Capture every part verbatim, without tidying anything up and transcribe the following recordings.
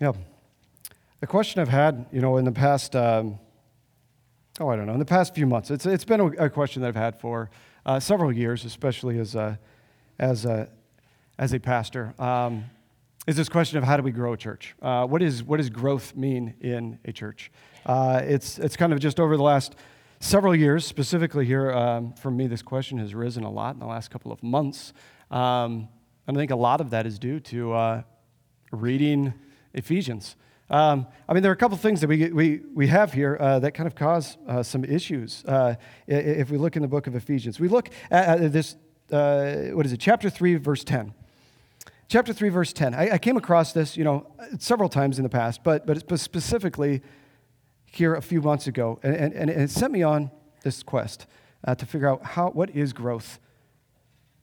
Yeah. The question I've had, you know, in the past, um, oh, I don't know, in the past few months, it's it's been a question that I've had for uh, several years, especially as a, as a, as a pastor, um, is this question of how do we grow a church? Uh, what is what does growth mean in a church? Uh, it's it's kind of just over the last several years, specifically here um, for me, this question has risen a lot in the last couple of months, um, and I think a lot of that is due to uh, reading Ephesians. Um, I mean, there are a couple things that we we we have here uh, that kind of cause uh, some issues. Uh, if we look in the book of Ephesians, we look at this. Uh, what is it? Chapter three, verse ten. Chapter three, verse ten. I, I came across this, you know, several times in the past, but but it's specifically here a few months ago, and and, and it sent me on this quest uh, to figure out how what is growth.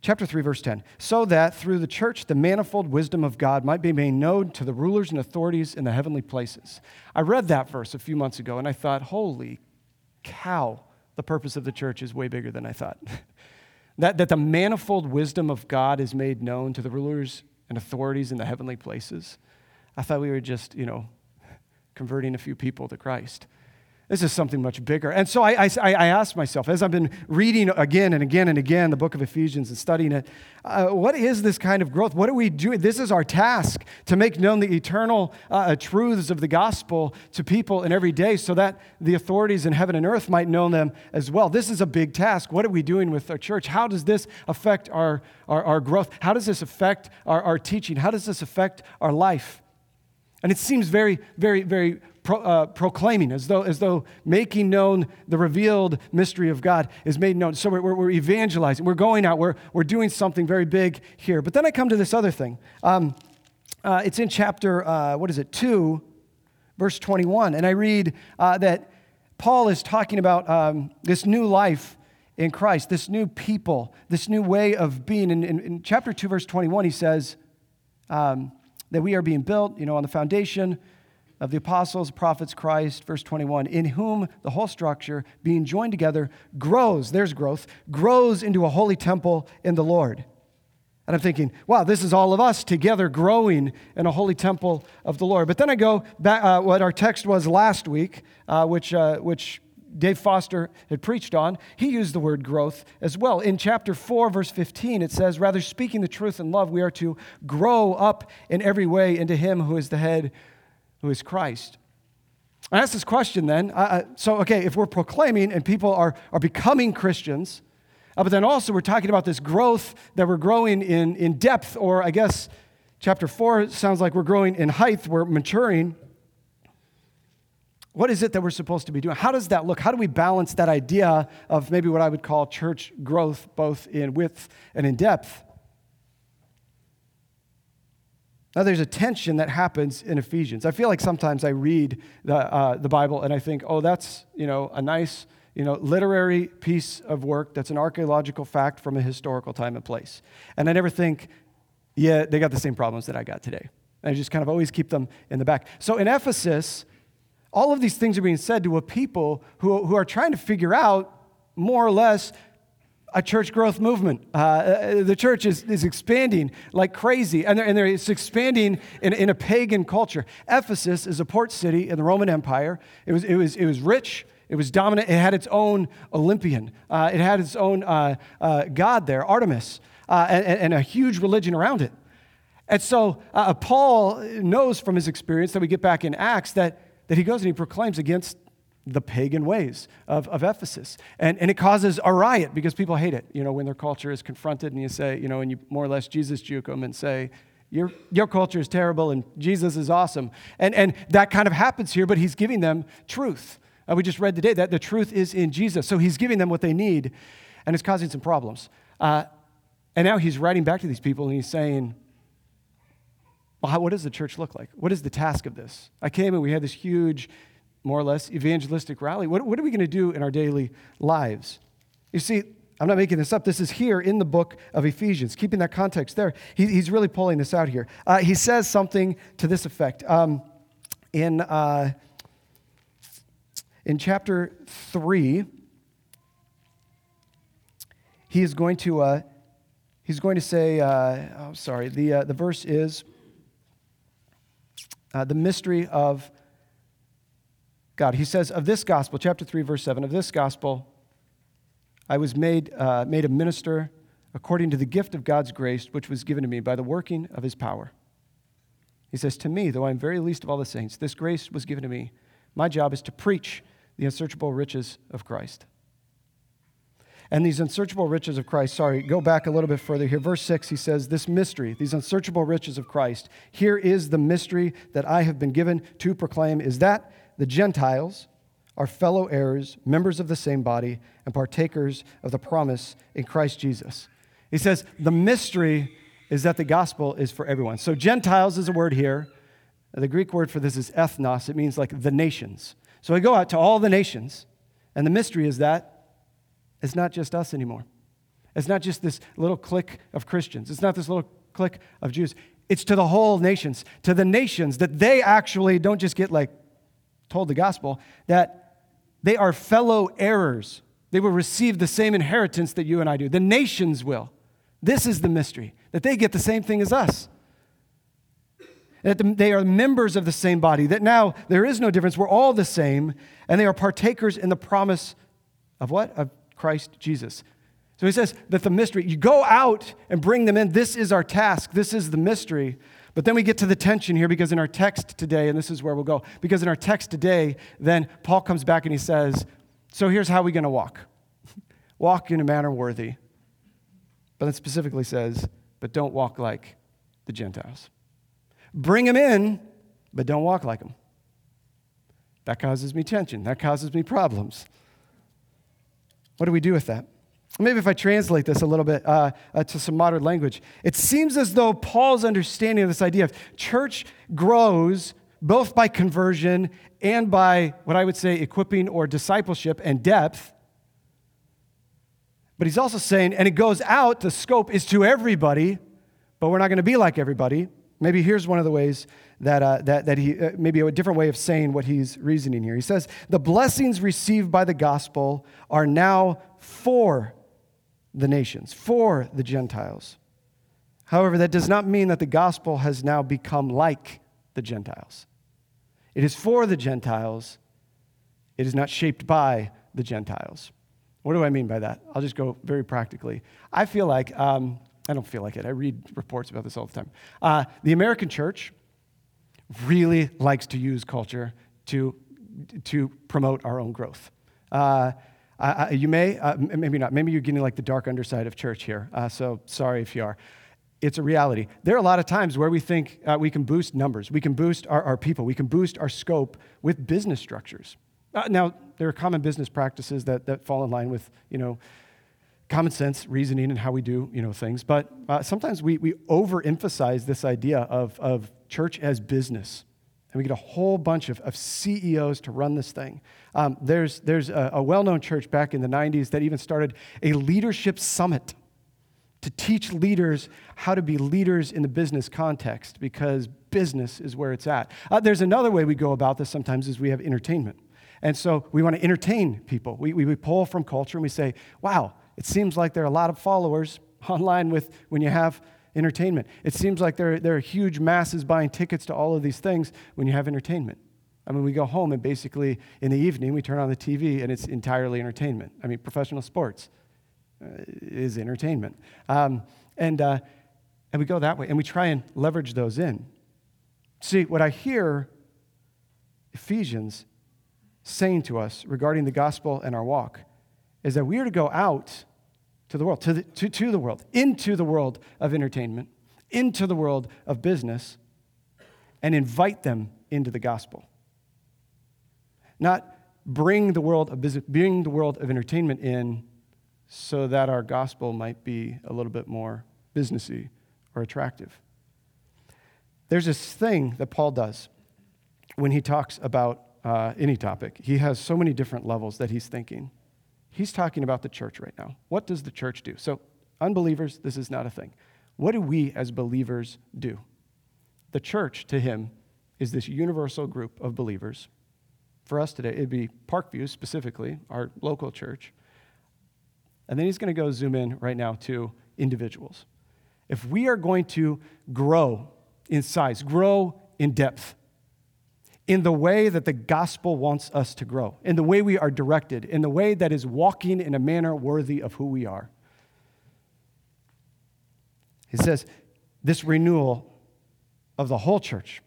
Chapter three, verse ten, so that through the church, the manifold wisdom of God might be made known to the rulers and authorities in the heavenly places. I read that verse a few months ago, and I thought, holy cow, the purpose of the church is way bigger than I thought. that, that the manifold wisdom of God is made known to the rulers and authorities in the heavenly places. I thought we were just, you know, converting a few people to Christ. This is something much bigger. And so I, I, I asked myself, as I've been reading again and again and again the book of Ephesians and studying it, uh, what is this kind of growth? What are we doing? This is our task, to make known the eternal uh, truths of the gospel to people in every day so that the authorities in heaven and earth might know them as well. This is a big task. What are we doing with our church? How does this affect our, our, our growth? How does this affect our, our teaching? How does this affect our life? And it seems very, very, very Pro, uh, proclaiming, as though as though making known the revealed mystery of God is made known. So we're, we're evangelizing. We're going out. We're we're doing something very big here. But then I come to this other thing. Um, uh, it's in chapter uh, what is it two, verse twenty-one, and I read uh, that Paul is talking about um, this new life in Christ, this new people, this new way of being. In, in, in chapter two, verse twenty-one, he says um, that we are being built, you know, on the foundation of the apostles, prophets, Christ, verse twenty-one, in whom the whole structure, being joined together, grows, there's growth, grows into a holy temple in the Lord. And I'm thinking, wow, this is all of us together growing in a holy temple of the Lord. But then I go back, uh, what our text was last week, uh, which uh, which Dave Foster had preached on, he used the word growth as well. In chapter four, verse fifteen, it says, rather speaking the truth in love, we are to grow up in every way into him who is the head, who is Christ. I asked this question then. Uh, so, okay, if we're proclaiming and people are, are becoming Christians, uh, but then also we're talking about this growth that we're growing in, in depth, or I guess chapter four sounds like we're growing in height, we're maturing. What is it that we're supposed to be doing? How does that look? How do we balance that idea of maybe what I would call church growth, both in width and in depth? Now, there's a tension that happens in Ephesians. I feel like sometimes I read the uh, the Bible and I think, oh, that's, you know, a nice, you know, literary piece of work that's an archaeological fact from a historical time and place. And I never think, yeah, they got the same problems that I got today. And I just kind of always keep them in the back. So in Ephesus, all of these things are being said to a people who who are trying to figure out more or less a church growth movement. Uh, the church is, is expanding like crazy, and they're, and they're, it's expanding in, in a pagan culture. Ephesus is a port city in the Roman Empire. It was it was it was rich. It was dominant. It had its own Olympian. Uh, it had its own uh, uh, god there, Artemis, uh, and, and a huge religion around it. And so uh, Paul knows from his experience that we get back in Acts that that he goes and he proclaims against the pagan ways of, of Ephesus. And, and it causes a riot because people hate it, you know, when their culture is confronted and you say, you know, and you more or less Jesus juke them and say, your, your culture is terrible and Jesus is awesome. And, and that kind of happens here, but he's giving them truth. Uh, we just read today that the truth is in Jesus. So he's giving them what they need, and it's causing some problems. Uh, and now he's writing back to these people and he's saying, well, how, what does the church look like? What is the task of this? I came and we had this huge, more or less, evangelistic rally. What, what are we going to do in our daily lives? You see, I'm not making this up. This is here in the book of Ephesians. Keeping that context there, he, he's really pulling this out here. Uh, he says something to this effect. Um, in uh, in chapter three, he is going to uh, he's going to say. Uh, oh, sorry. The uh, the verse is uh, the mystery of God. He says, of this gospel, chapter three, verse seven, of this gospel, I was made, uh, made a minister according to the gift of God's grace, which was given to me by the working of his power. He says, to me, though I am very least of all the saints, this grace was given to me. My job is to preach the unsearchable riches of Christ. And these unsearchable riches of Christ, sorry, go back a little bit further here. Verse six, he says, this mystery, these unsearchable riches of Christ, here is the mystery that I have been given to proclaim, is that the Gentiles are fellow heirs, members of the same body, and partakers of the promise in Christ Jesus. He says, the mystery is that the gospel is for everyone. So Gentiles is a word here. The Greek word for this is ethnos. It means like the nations. So I go out to all the nations, and the mystery is that it's not just us anymore. It's not just this little clique of Christians. It's not this little clique of Jews. It's to the whole nations, to the nations that they actually don't just get like told the gospel, that they are fellow heirs. They will receive the same inheritance that you and I do. The nations will. This is the mystery, that they get the same thing as us. That they are members of the same body, that now there is no difference. We're all the same, and they are partakers in the promise of what? Of Christ Jesus. So he says that the mystery, you go out and bring them in. This is our task. This is the mystery. But then we get to the tension here, because in our text today, and this is where we'll go, because in our text today, then Paul comes back and he says, so here's how we're going to walk. Walk in a manner worthy. But then specifically says, but don't walk like the Gentiles. Bring them in, but don't walk like them. That causes me tension. That causes me problems. What do we do with that? Maybe if I translate this a little bit uh, uh, to some modern language, it seems as though Paul's understanding of this idea of church grows both by conversion and by what I would say equipping or discipleship and depth. But he's also saying, and it goes out, the scope is to everybody, but we're not going to be like everybody. Maybe here's one of the ways that uh, that that he, uh, maybe a different way of saying what he's reasoning here. He says, the blessings received by the gospel are now for the nations, for the Gentiles. However, that does not mean that the gospel has now become like the Gentiles. It is for the Gentiles. It is not shaped by the Gentiles. What do I mean by that? I'll just go very practically. I feel like... Um, I don't feel like it. I read reports about this all the time. Uh, the American church really likes to use culture to to promote our own growth. Uh, I, you may, uh, maybe not. Maybe you're getting like the dark underside of church here. Uh, so sorry if you are. It's a reality. There are a lot of times where we think uh, we can boost numbers. We can boost our, our people. We can boost our scope with business structures. Uh, now, there are common business practices that that fall in line with, you know, common sense reasoning and how we do, you know, things. But uh, sometimes we we overemphasize this idea of, of church as business. And we get a whole bunch of, of C E Os to run this thing. Um, there's there's a, a well-known church back in the nineties that even started a leadership summit to teach leaders how to be leaders in the business context, because business is where it's at. Uh, there's another way we go about this sometimes is we have entertainment. And so we want to entertain people. We, we, we pull from culture and we say, wow, it seems like there are a lot of followers online with when you have entertainment. It seems like there, there are huge masses buying tickets to all of these things when you have entertainment. I mean, we go home and basically in the evening we turn on the T V and it's entirely entertainment. I mean, professional sports is entertainment. Um, and, uh, and we go that way, and we try and leverage those in. See, what I hear Ephesians saying to us regarding the gospel and our walk is that we are to go out to the world, to the, to, to the world, into the world of entertainment, into the world of business, and invite them into the gospel. Not bring the world of business, bring the world of entertainment in so that our gospel might be a little bit more businessy or attractive. There's this thing that Paul does when he talks about uh, any topic. He has so many different levels that he's thinking. He's talking about the church right now. What does the church do? So, unbelievers, this is not a thing. What do we as believers do? The church, to him, is this universal group of believers. For us today, it'd be Parkview specifically, our local church. And then he's going to go zoom in right now to individuals. If we are going to grow in size, grow in depth, in the way that the gospel wants us to grow, in the way we are directed, in the way that is walking in a manner worthy of who we are. He says, this renewal of the whole church,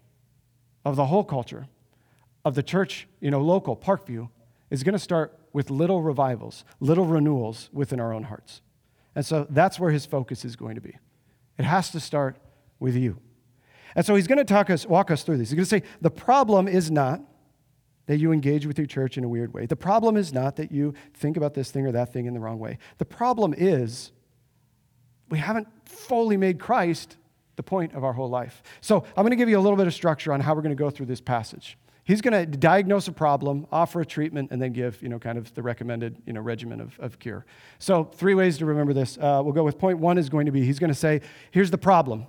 of the whole culture, of the church, you know, local, Parkview, is going to start with little revivals, little renewals within our own hearts. And so that's where his focus is going to be. It has to start with you. And so he's going to talk us, walk us through this. He's going to say, the problem is not that you engage with your church in a weird way. The problem is not that you think about this thing or that thing in the wrong way. The problem is we haven't fully made Christ the point of our whole life. So I'm going to give you a little bit of structure on how we're going to go through this passage. He's going to diagnose a problem, offer a treatment, and then give, you know, kind of the recommended, you know, regimen of, of cure. So three ways to remember this. Uh, we'll go with point one is going to be, he's going to say, here's the problem.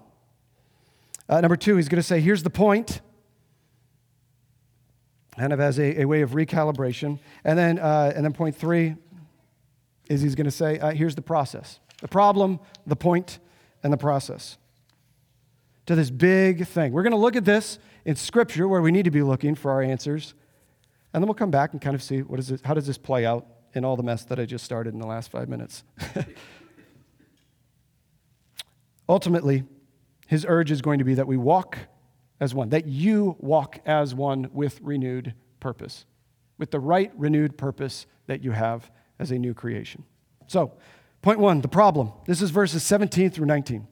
Uh, number two, he's going to say, here's the point, kind of as a, a way of recalibration. And then uh, and then point three is he's going to say, uh, here's the process. The problem, the point, and the process to this big thing. We're going to look at this in Scripture where we need to be looking for our answers, and then we'll come back and kind of see what is this, how does this play out in all the mess that I just started in the last five minutes. Ultimately, his urge is going to be that we walk as one, that you walk as one with renewed purpose, with the right renewed purpose that you have as a new creation. So, point one, the problem. This is verses seventeen through nineteen.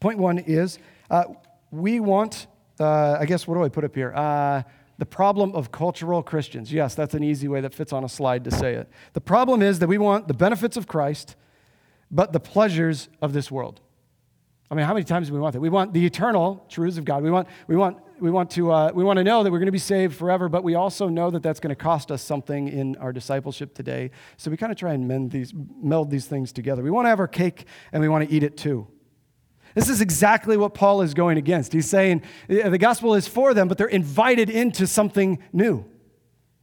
Point one is uh, we want, uh, I guess, what do I put up here? Uh, the problem of cultural Christians. Yes, that's an easy way that fits on a slide to say it. The problem is that we want the benefits of Christ, but the pleasures of this world. I mean, how many times do we want that? We want the eternal truths of God. We want, we want, we want to, uh, we want to know that we're going to be saved forever, but we also know that that's going to cost us something in our discipleship today. So we kind of try and mend these, meld these things together. We want to have our cake and we want to eat it too. This is exactly what Paul is going against. He's saying the gospel is for them, but they're invited into something new.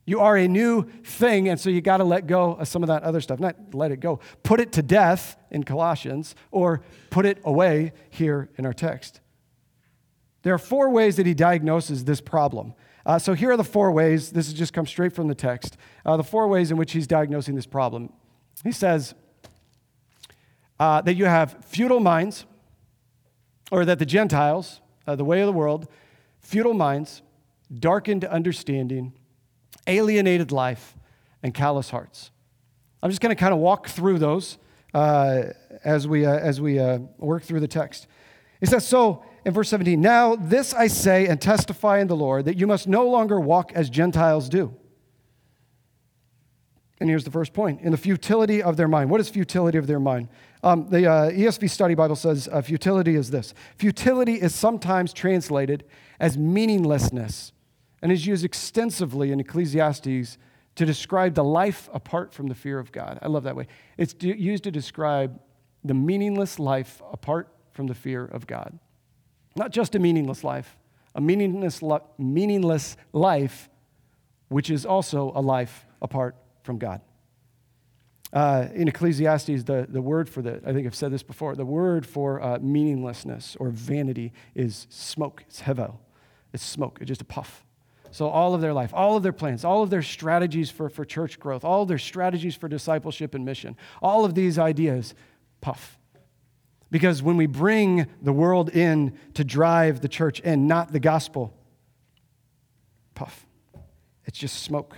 You are a new thing, and so you got to let go of some of that other stuff. Not let it go. Put it to death in Colossians, or put it away here in our text. There are four ways that he diagnoses this problem. Uh, so here are the four ways. This has just come straight from the text. Uh, the four ways in which he's diagnosing this problem. He says uh, that you have futile minds, or that the Gentiles, uh, the way of the world, futile minds, darkened understanding, alienated life, and callous hearts. I'm just going to kind of walk through those uh, as we uh, as we uh, work through the text. It says, so in verse seventeen, now this I say and testify in the Lord, that you must no longer walk as Gentiles do. And here's the first point, in the futility of their mind. What is futility of their mind? Um, the uh, E S V Study Bible says uh, futility is this. Futility is sometimes translated as meaninglessness, and is used extensively in Ecclesiastes to describe the life apart from the fear of God. I love that way. It's used to describe the meaningless life apart from the fear of God. Not just a meaningless life, a meaningless, li- meaningless life, which is also a life apart from God. Uh, in Ecclesiastes, the, the word for the, I think I've said this before, the word for uh, meaninglessness or vanity is smoke. It's hevel. It's smoke. It's just a puff. So all of their life, all of their plans, all of their strategies for, for church growth, all of their strategies for discipleship and mission, all of these ideas puff. Because when we bring the world in to drive the church in, not the gospel, puff. It's just smoke.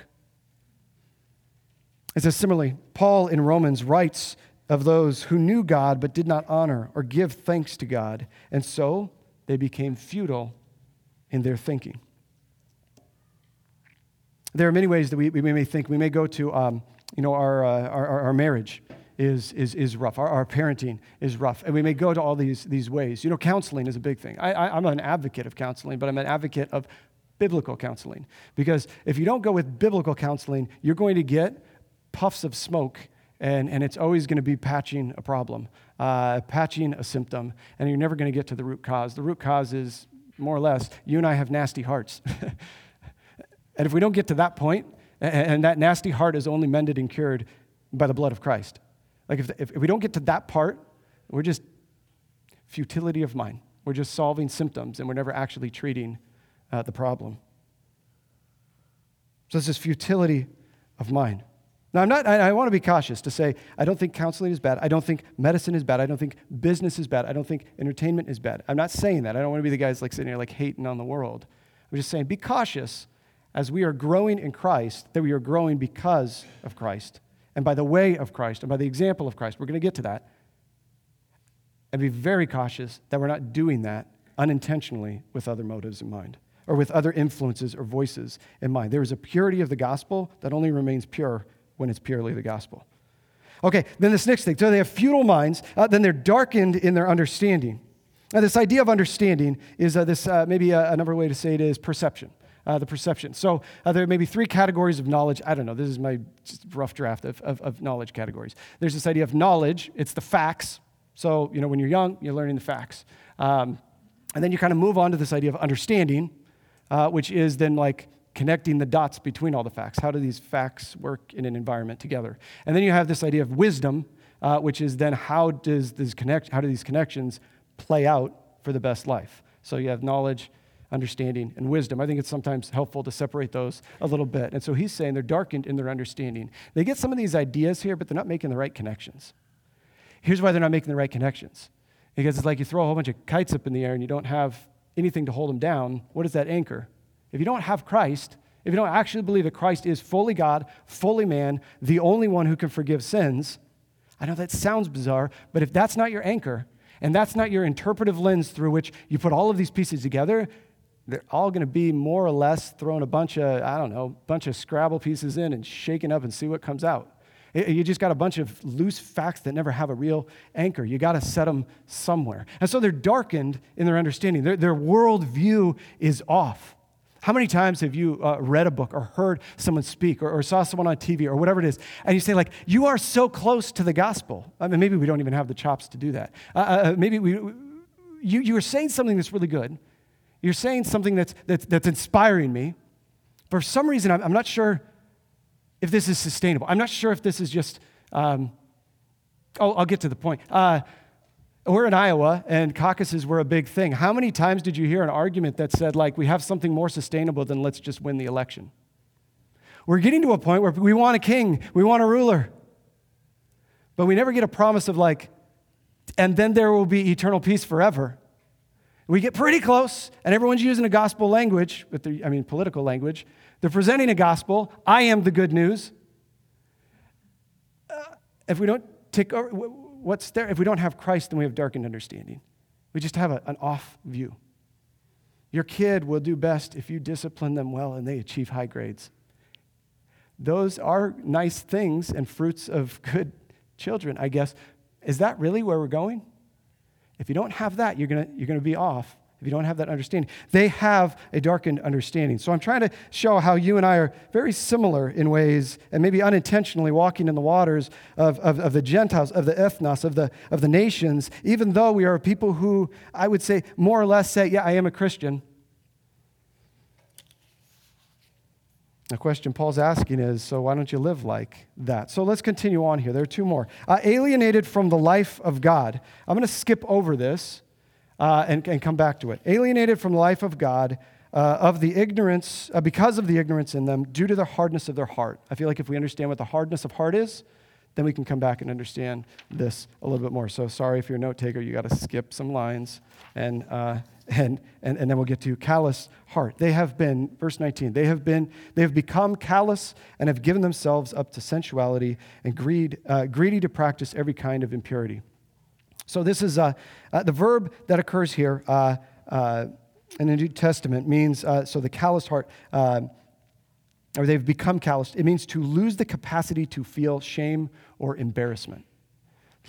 It says similarly, Paul in Romans writes of those who knew God but did not honor or give thanks to God, and so they became futile in their thinking. There are many ways that we, we may think, we may go to, um, you know, our, uh, our our marriage is is is rough, our, our parenting is rough, and we may go to all these these ways. You know, counseling is a big thing. I, I, I'm an advocate of counseling, but I'm an advocate of biblical counseling, because if you don't go with biblical counseling, you're going to get puffs of smoke, and, and it's always going to be patching a problem, uh, patching a symptom, and you're never going to get to the root cause. The root cause is, more or less, you and I have nasty hearts. And if we don't get to that point, and that nasty heart is only mended and cured by the blood of Christ. Like if, if we don't get to that part, we're just futility of mind. We're just solving symptoms, and we're never actually treating uh, the problem. So it's this futility of mind. Now, I'm not, I, I want to be cautious to say, I don't think counseling is bad. I don't think medicine is bad. I don't think business is bad. I don't think entertainment is bad. I'm not saying that. I don't want to be the guys like sitting here like hating on the world. I'm just saying be cautious as we are growing in Christ, that we are growing because of Christ and by the way of Christ and by the example of Christ. We're going to get to that. And be very cautious that we're not doing that unintentionally with other motives in mind or with other influences or voices in mind. There is a purity of the gospel that only remains pure when it's purely the gospel. Okay, then this next thing. So they have futile minds, uh, then they're darkened in their understanding. Now, this idea of understanding is uh, this, uh, maybe uh, another way to say it is perception, uh, the perception. So uh, there may be three categories of knowledge. I don't know. This is my just rough draft of, of, of knowledge categories. There's this idea of knowledge. It's the facts. So, you know, when you're young, you're learning the facts. Um, and then you kind of move on to this idea of understanding, uh, which is then like connecting the dots between all the facts. How do these facts work in an environment together? And then you have this idea of wisdom, uh, which is then how does this connect? How do these connections play out for the best life? So you have knowledge, understanding, and wisdom. I think it's sometimes helpful to separate those a little bit. And so he's saying they're darkened in their understanding. They get some of these ideas here, but they're not making the right connections. Here's why they're not making the right connections. Because it's like you throw a whole bunch of kites up in the air and you don't have anything to hold them down. What is that anchor? If you don't have Christ, if you don't actually believe that Christ is fully God, fully man, the only one who can forgive sins, I know that sounds bizarre, but if that's not your anchor, and that's not your interpretive lens through which you put all of these pieces together, they're all going to be more or less throwing a bunch of, I don't know, bunch of Scrabble pieces in and shaking up and see what comes out. You just got a bunch of loose facts that never have a real anchor. You got to set them somewhere. And so they're darkened in their understanding. Their, their worldview is off. How many times have you uh, read a book or heard someone speak or, or saw someone on T V or whatever it is, and you say, like, you are so close to the gospel. I mean, maybe we don't even have the chops to do that. Uh, uh, maybe we, you you are saying something that's really good. You're saying something that's, that's, that's inspiring me. For some reason, I'm, I'm not sure if this is sustainable. I'm not sure if this is just, um, oh, I'll get to the point. Uh, We're in Iowa, and caucuses were a big thing. How many times did you hear an argument that said, like, we have something more sustainable than let's just win the election? We're getting to a point where we want a king, we want a ruler, but we never get a promise of, like, and then there will be eternal peace forever. We get pretty close, and everyone's using a gospel language, with their, I mean, political language. They're presenting a gospel. I am the good news. Uh, if we don't take over... What's there? If we don't have Christ, then we have darkened understanding. We just have a, an off view. Your kid will do best if you discipline them well and they achieve high grades. Those are nice things and fruits of good children, I guess. Is that really where we're going? If you don't have that, you're gonna you're gonna be off. If you don't have that understanding, they have a darkened understanding. So I'm trying to show how you and I are very similar in ways and maybe unintentionally walking in the waters of, of, of the Gentiles, of the ethnos, of the, of the nations, even though we are people who I would say more or less say, yeah, I am a Christian. The question Paul's asking is, so why don't you live like that? So let's continue on here. There are two more. Uh, alienated from the life of God. I'm going to skip over this. Uh, and, and come back to it. Alienated from the life of God, uh, of the ignorance, uh, because of the ignorance in them, due to the hardness of their heart. I feel like if we understand what the hardness of heart is, then we can come back and understand this a little bit more. So sorry if you're a note taker, you got to skip some lines, and uh, and and and then we'll get to callous heart. They have been, verse nineteen. They have been, they have become callous and have given themselves up to sensuality and greed, uh, greedy to practice every kind of impurity. So this is uh, uh, the verb that occurs here uh, uh, in the New Testament means, uh, so the calloused heart, uh, or they've become calloused. It means to lose the capacity to feel shame or embarrassment.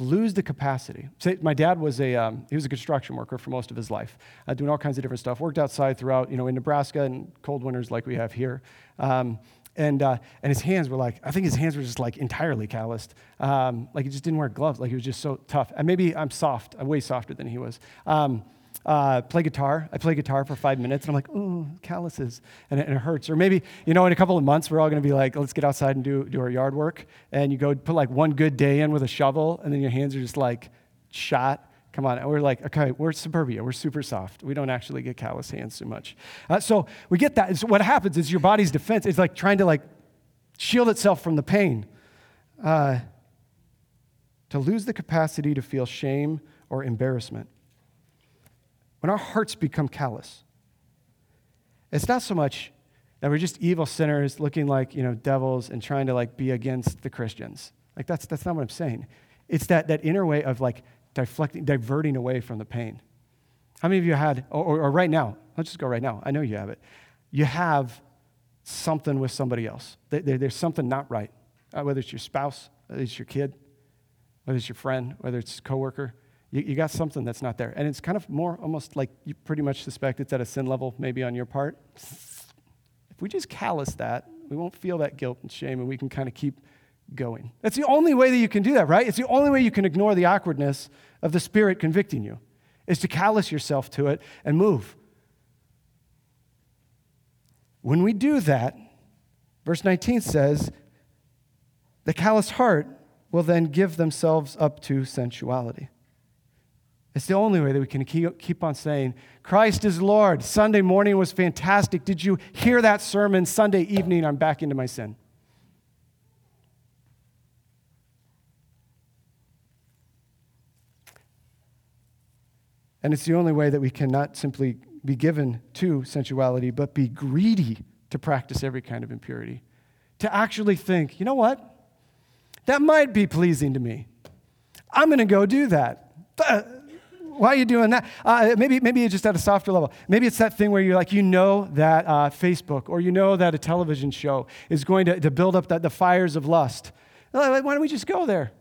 Lose the capacity. Say, my dad was a, um, he was a construction worker for most of his life, uh, doing all kinds of different stuff. Worked outside throughout, you know, in Nebraska and cold winters like we have here. Um, And uh, and his hands were like, I think his hands were just like entirely calloused. Um, like he just didn't wear gloves. Like he was just so tough. And maybe I'm soft. I'm way softer than he was. Um, uh, play guitar. I play guitar for five minutes. And I'm like, ooh, calluses. And it, and it hurts. Or maybe, you know, in a couple of months, we're all going to be like, let's get outside and do, do our yard work. And you go put like one good day in with a shovel. And then your hands are just like shot Come on. And we're like, okay, we're suburbia. We're super soft. We don't actually get callous hands too much. Uh, so we get that. And so what happens is your body's defense is like trying to like shield itself from the pain. Uh, to lose the capacity to feel shame or embarrassment. When our hearts become callous, it's not so much that we're just evil sinners looking like, you know, devils and trying to like be against the Christians. Like that's that's not what I'm saying. It's that that inner way of like deflecting, diverting away from the pain. How many of you had, or, or right now, let's just go right now. I know you have it. You have something with somebody else. There's something not right, whether it's your spouse, whether it's your kid, whether it's your friend, whether it's a coworker. You, you got something that's not there. And it's kind of more almost like you pretty much suspect it's at a sin level maybe on your part. If we just callous that, we won't feel that guilt and shame, and we can kind of keep going. That's the only way that you can do that, right? It's the only way you can ignore the awkwardness of the Spirit convicting you, is to callous yourself to it and move. When we do that, verse nineteen says, the callous heart will then give themselves up to sensuality. It's the only way that we can keep on saying, Christ is Lord. Sunday morning was fantastic. Did you hear that sermon? Sunday evening, I'm back into my sin. And it's the only way that we cannot simply be given to sensuality, but be greedy to practice every kind of impurity. To actually think, you know what? That might be pleasing to me. I'm going to go do that. Why are you doing that? Uh, maybe maybe it's just at a softer level. Maybe it's that thing where you're like, you know that uh, Facebook, or you know that a television show is going to, to build up that, the fires of lust. Like, why don't we just go there?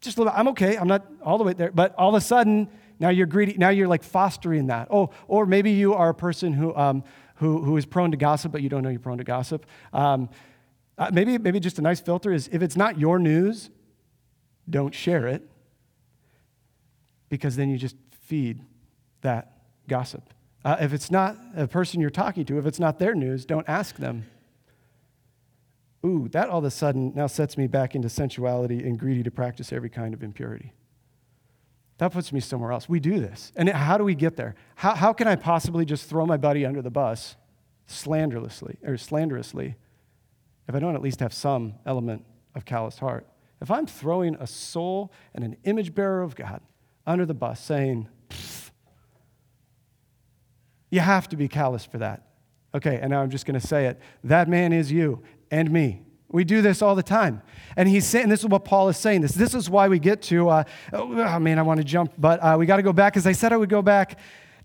Just a little bit. I'm okay. I'm not all the way there. But all of a sudden, now you're greedy. Now you're like fostering that. Oh, or maybe you are a person who um, who who is prone to gossip, but you don't know you're prone to gossip. Um, uh, maybe maybe just a nice filter is, if it's not your news, don't share it, because then you just feed that gossip. Uh, if it's not a person you're talking to, if it's not their news, don't ask them. Ooh, that all of a sudden now sets me back into sensuality and greedy to practice every kind of impurity. That puts me somewhere else. We do this. And how do we get there? How how can I possibly just throw my buddy under the bus slanderously or slanderously if I don't at least have some element of calloused heart? If I'm throwing a soul and an image bearer of God under the bus saying, you have to be callous for that. Okay, and now I'm just going to say it. That man is you and me. We do this all the time. And he's saying, this is what Paul is saying. This This is why we get to, uh, oh man, I want to jump, but uh, we got to go back, as I said I would go back,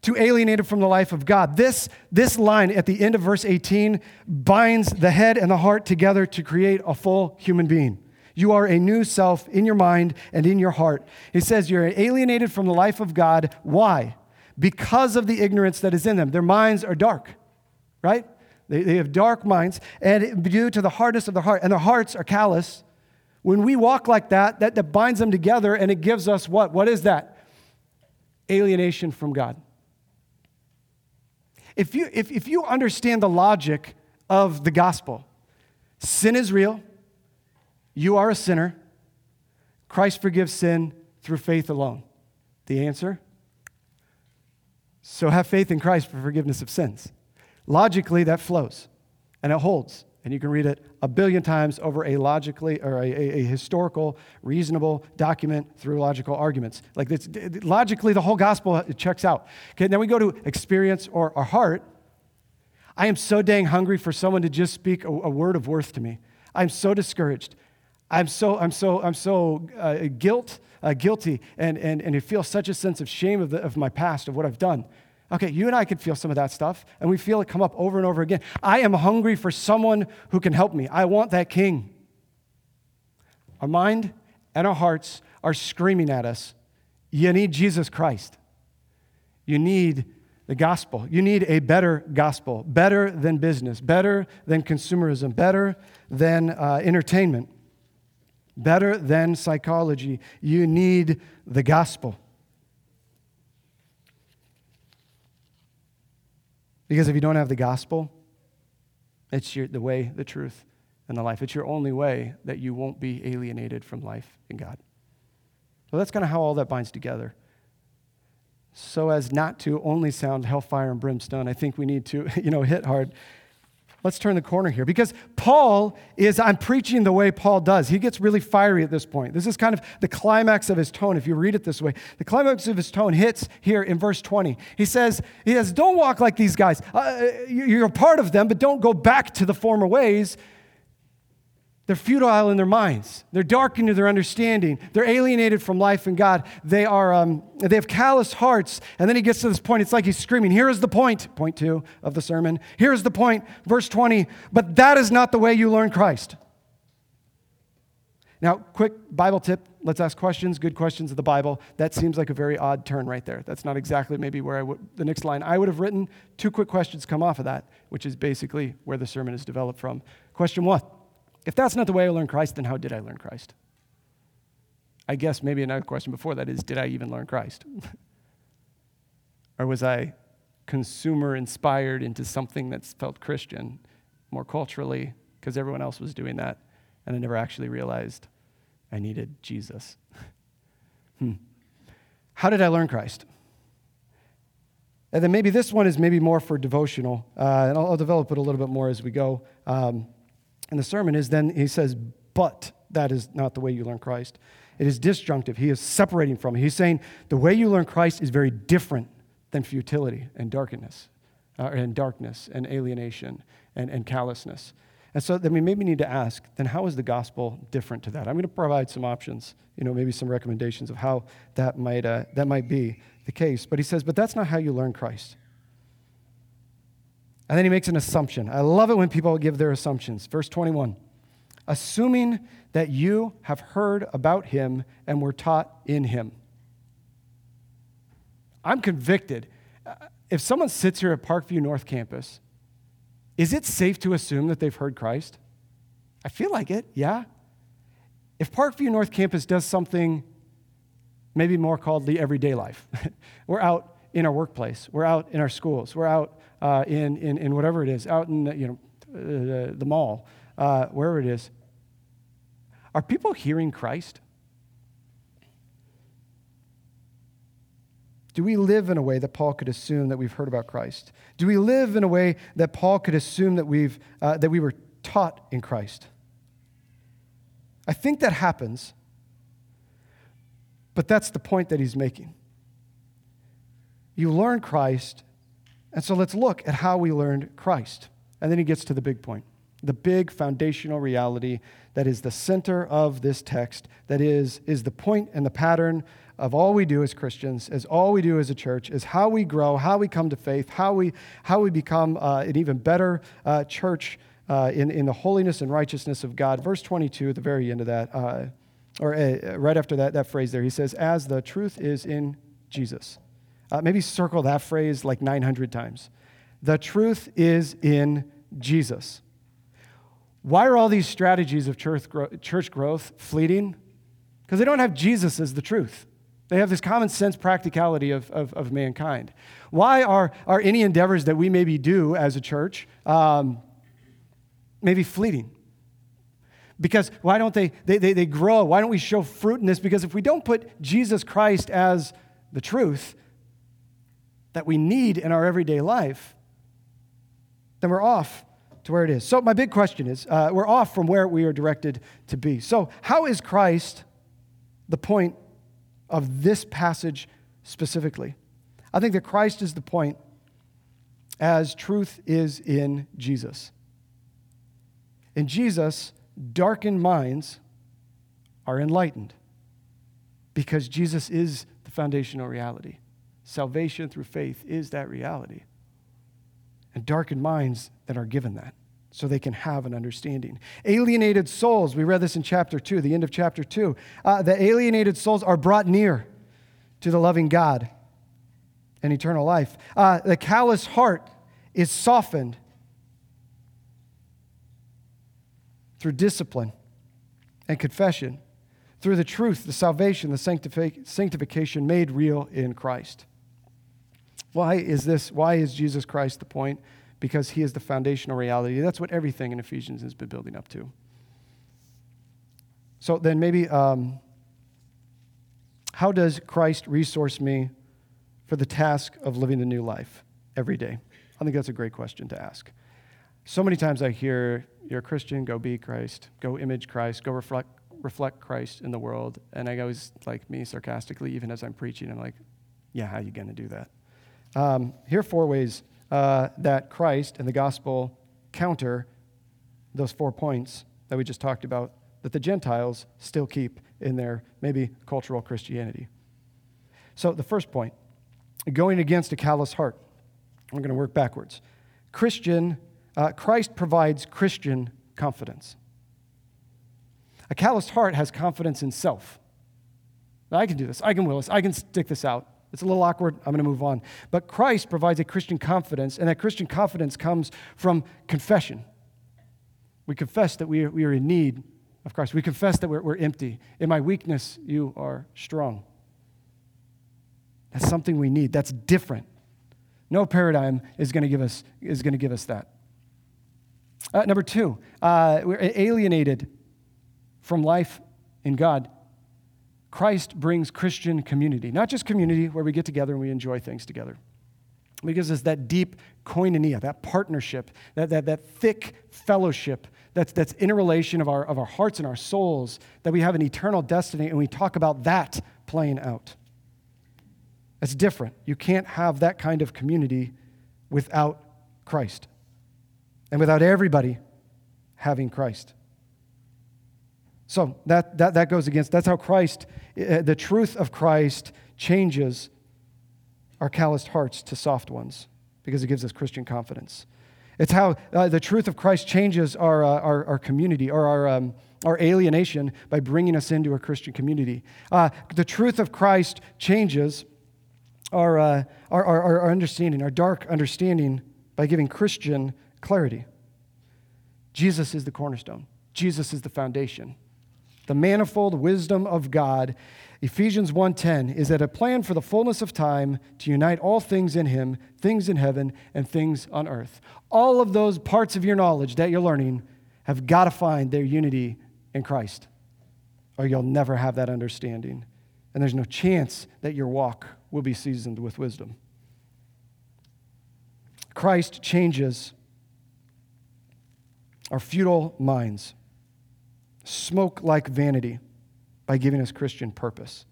to alienated from the life of God. This, this line at the end of verse eighteen binds the head and the heart together to create a full human being. You are a new self in your mind and in your heart. He says you're alienated from the life of God. Why? Because of the ignorance that is in them. Their minds are dark, right? They, they have dark minds, and due to the hardness of their heart, and their hearts are callous. When we walk like that, that, that binds them together, and it gives us what? What is that? Alienation from God. If you, if, if you understand the logic of the gospel, sin is real. You are a sinner. Christ forgives sin through faith alone. The answer? So have faith in Christ for forgiveness of sins. Logically, that flows, and it holds, and you can read it a billion times over a logically or a, a, a historical, reasonable document through logical arguments. Like this, logically, the whole gospel checks out. Okay, then we go to experience or our heart. I am so dang hungry for someone to just speak a, a word of worth to me. I'm so discouraged. I'm so I'm so I'm so uh, guilt uh, guilty, and and and I feel such a sense of shame of the, of my past, of what I've done. Okay, you and I can feel some of that stuff, and we feel it come up over and over again. I am hungry for someone who can help me. I want that king. Our mind and our hearts are screaming at us, you need Jesus Christ. You need the gospel. You need a better gospel, better than business, better than consumerism, better than uh, entertainment, better than psychology. You need the gospel. Because if you don't have the gospel, it's your, the way, the truth, and the life. It's your only way that you won't be alienated from life in God. So that's kind of how all that binds together. so as not to only sound hellfire and brimstone. I think we need to, you know, hit hard. Let's turn the corner here, because Paul is, I'm preaching the way Paul does. He gets really fiery at this point. This is kind of the climax of his tone, if you read it this way. The climax of his tone hits here in verse twenty. He says, he says, don't walk like these guys. Uh, you're a part of them, but don't go back to the former ways. They're futile in their minds. They're darkened to their understanding. They're alienated from life and God. They are. Um, they have callous hearts. And then he gets to this point. It's like he's screaming. Here is the point. Point two of the sermon. Here is the point. Verse twenty. But that is not the way you learn Christ. Now, quick Bible tip. Let's ask questions. Good questions of the Bible. That seems like a very odd turn right there. That's not exactly maybe where I would. The next line I would have written. Two quick questions come off of that, which is basically where the sermon is developed from. Question one. If that's not the way I learned Christ, then how did I learn Christ? I guess maybe another question before that is, did I even learn Christ? Or was I consumer-inspired into something that felt Christian more culturally because everyone else was doing that, and I never actually realized I needed Jesus? hmm. How did I learn Christ? And then maybe this one is maybe more for devotional, uh, and I'll, I'll develop it a little bit more as we go. Um, And the sermon is then, he says, but that is not the way you learn Christ. It is disjunctive. He is separating from it. He's saying the way you learn Christ is very different than futility and darkness, uh, and darkness and alienation and, and callousness. And so then we maybe need to ask, then how is the gospel different to that? I'm going to provide some options, you know, maybe some recommendations of how that might uh, that might be the case. But he says, but that's not how you learn Christ. And then he makes an assumption. I love it when people give their assumptions. Verse twenty-one, assuming that you have heard about him and were taught in him. I'm convicted. If someone sits here at Parkview North Campus, is it safe to assume that they've heard Christ? I feel like it, yeah. If Parkview North Campus does something maybe more called the everyday life, we're out in our workplace, we're out in our schools, we're out uh, in, in in whatever it is, out in the, you know uh, the mall, uh, wherever it is. Are people hearing Christ? Do we live in a way that Paul could assume that we've heard about Christ? Do we live in a way that Paul could assume that we've uh, that we were taught in Christ? I think that happens, but that's the point that he's making. You learn Christ, and so let's look at how we learned Christ. And then he gets to the big point, the big foundational reality that is the center of this text, that is, is the point and the pattern of all we do as Christians, as all we do as a church, is how we grow, how we come to faith, how we how we become uh, an even better uh, church uh, in, in the holiness and righteousness of God. Verse twenty-two, at the very end of that, uh, or uh, right after that, that phrase there, he says, as the truth is in Jesus. Uh, maybe circle that phrase like nine hundred times. The truth is in Jesus. Why are all these strategies of church, gro- church growth fleeting? Because they don't have Jesus as the truth. They have this common sense practicality of, of, of mankind. Why are, are any endeavors that we maybe do as a church um, maybe fleeting? Because why don't they, they, they, they grow? Why don't we show fruit in this? Because if we don't put Jesus Christ as the truth that we need in our everyday life, then we're off to where it is. So my big question is, uh, we're off from where we are directed to be. So how is Christ the point of this passage specifically? I think that Christ is the point as truth is in Jesus. In Jesus, darkened minds are enlightened because Jesus is the foundational reality. Salvation through faith is that reality. And darkened minds that are given that so they can have an understanding. Alienated souls, we read this in chapter two, the end of chapter two. Uh, the alienated souls are brought near to the loving God and eternal life. Uh, the callous heart is softened through discipline and confession, through the truth, the salvation, the sanctifi- sanctification made real in Christ. Why is this? Why is Jesus Christ the point? Because he is the foundational reality. That's what everything in Ephesians has been building up to. So then maybe, um, how does Christ resource me for the task of living a new life every day? I think that's a great question to ask. So many times I hear, you're a Christian, go be Christ, go image Christ, go reflect reflect Christ in the world. And I always, like me sarcastically, even as I'm preaching, I'm like, yeah, how are you going to do that? Um, here are four ways uh, that Christ and the gospel counter those four points that we just talked about that the Gentiles still keep in their maybe cultural Christianity. So the first point, going against a callous heart. We're going to work backwards. Christian, uh, Christ provides Christian confidence. A calloused heart has confidence in self. Now, I can do this. I can will this. I can stick this out. It's a little awkward. I'm going to move on. But Christ provides a Christian confidence, and that Christian confidence comes from confession. We confess that we are, we are in need of Christ. We confess that we're, we're empty. In my weakness, you are strong. That's something we need. That's different. No paradigm is going to give us is going to give us that. Uh, number two, uh, we're alienated from life in God. Christ brings Christian community, not just community where we get together and we enjoy things together. He gives us that deep koinonia, that partnership, that that that thick fellowship. That's that's interrelation of our of our hearts and our souls. That we have an eternal destiny, and we talk about that playing out. That's different. You can't have that kind of community without Christ and without everybody having Christ. So that that, that goes against, that's how Christ, uh, the truth of Christ changes our calloused hearts to soft ones because it gives us Christian confidence. It's how uh, the truth of Christ changes our uh, our, our community or our um, our alienation by bringing us into a Christian community. Uh, the truth of Christ changes Our, uh, our, our our understanding, our dark understanding by giving Christian clarity. Jesus is the cornerstone. Jesus is the foundation. The manifold wisdom of God. Ephesians one ten is that a plan for the fullness of time to unite all things in him, things in heaven, and things on earth. All of those parts of your knowledge that you're learning have got to find their unity in Christ, or you'll never have that understanding. And there's no chance that your walk will be seasoned with wisdom. Christ changes our futile minds, smoke like vanity, by giving us Christian purpose.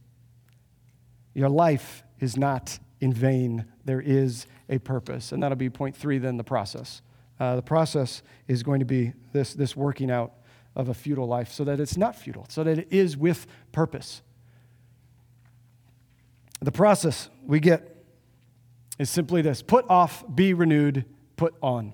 Your life is not in vain. There is a purpose. And that'll be point three, then the process. Uh, the process is going to be this, this working out of a futile life so that it's not futile, so that it is with purpose. The process we get is simply this. Put off, be renewed, put on.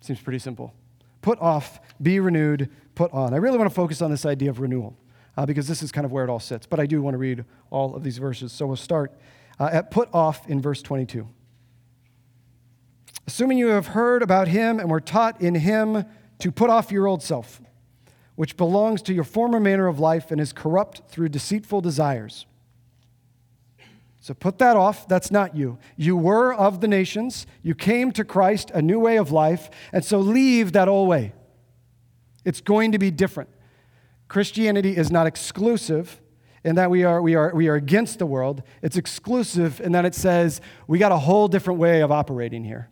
Seems pretty simple. Put off, be renewed, put on. I really want to focus on this idea of renewal uh, because this is kind of where it all sits. But I do want to read all of these verses. So we'll start uh, at put off in verse twenty-two. Assuming you have heard about him and were taught in him to put off your old self, which belongs to your former manner of life and is corrupt through deceitful desires. So put that off. That's not you. You were of the nations. You came to Christ, a new way of life. And so leave that old way. It's going to be different. Christianity is not exclusive in that we are, we are, we are against the world. It's exclusive in that it says we got a whole different way of operating here.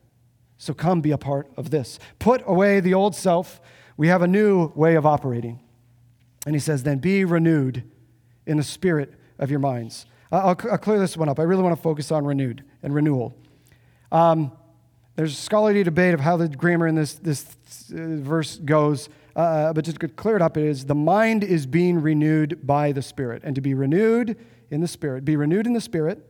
So come be a part of this. Put away the old self. We have a new way of operating. And he says, then be renewed in the spirit of your minds. I'll, I'll clear this one up. I really want to focus on renewed and renewal. Um, there's a scholarly debate of how the grammar in this, this verse goes, uh, but just to clear it up, it is the mind is being renewed by the Spirit. And to be renewed in the Spirit, be renewed in the Spirit,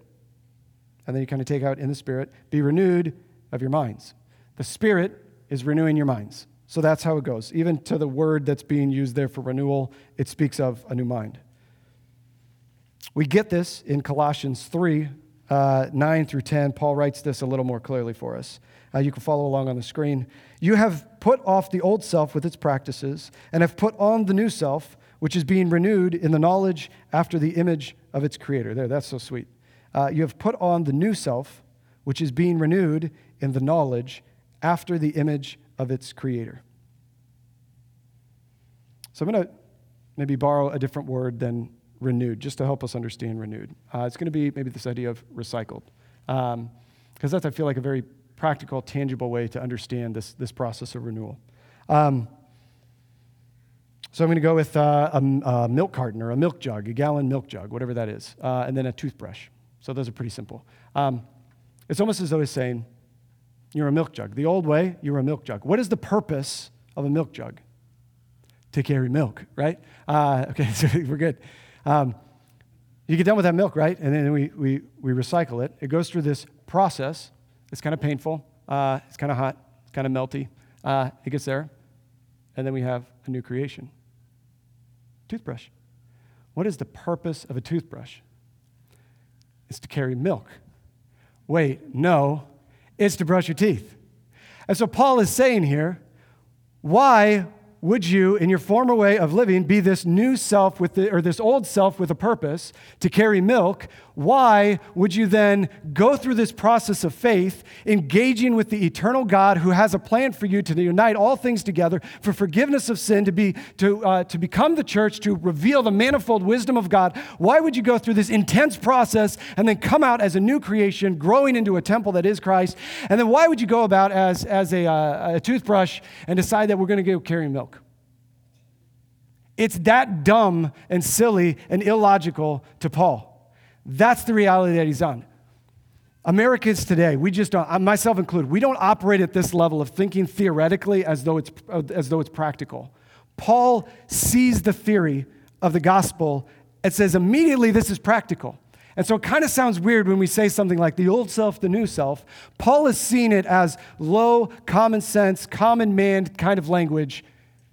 and then you kind of take out in the Spirit, be renewed of your minds. The Spirit is renewing your minds. So that's how it goes. Even to the word that's being used there for renewal, it speaks of a new mind. We get this in Colossians three, uh, nine through ten. Paul writes this a little more clearly for us. Uh, you can follow along on the screen. You have put off the old self with its practices and have put on the new self, which is being renewed in the knowledge after the image of its creator. There, that's so sweet. Uh, you have put on the new self, which is being renewed in the knowledge after the image of its creator. So I'm going to maybe borrow a different word than renewed, just to help us understand renewed. Uh, it's going to be maybe this idea of recycled. Um, because that's, I feel like, a very practical, tangible way to understand this, this process of renewal. Um, so I'm going to go with uh, a, a milk carton or a milk jug, a gallon milk jug, whatever that is, uh, and then a toothbrush. So those are pretty simple. Um, it's almost as though he's saying, you're a milk jug. The old way, you were a milk jug. What is the purpose of a milk jug? To carry milk, right? Uh, okay, so we're good. Um, you get done with that milk, right? And then we we we recycle it. It goes through this process. It's kind of painful. Uh, it's kind of hot. It's kind of melty. Uh, it gets there. And then we have a new creation. Toothbrush. What is the purpose of a toothbrush? It's to carry milk. Wait, no. It's to brush your teeth. And so Paul is saying here, why would you, in your former way of living, be this new self with the, or this old self with a purpose to carry milk? Why would you then go through this process of faith, engaging with the eternal God who has a plan for you to unite all things together for forgiveness of sin, to be to uh, to become the church, to reveal the manifold wisdom of God? Why would you go through this intense process and then come out as a new creation, growing into a temple that is Christ? And then why would you go about as as a, uh, a toothbrush and decide that we're going to go carry milk? It's that dumb and silly and illogical to Paul. That's the reality that he's on. Americans today, we just don't, myself included, we don't operate at this level of thinking theoretically as though it's as though it's practical. Paul sees the theory of the gospel and says immediately this is practical. And so it kind of sounds weird when we say something like the old self, the new self. Paul is seeing it as low, common sense, common man kind of language,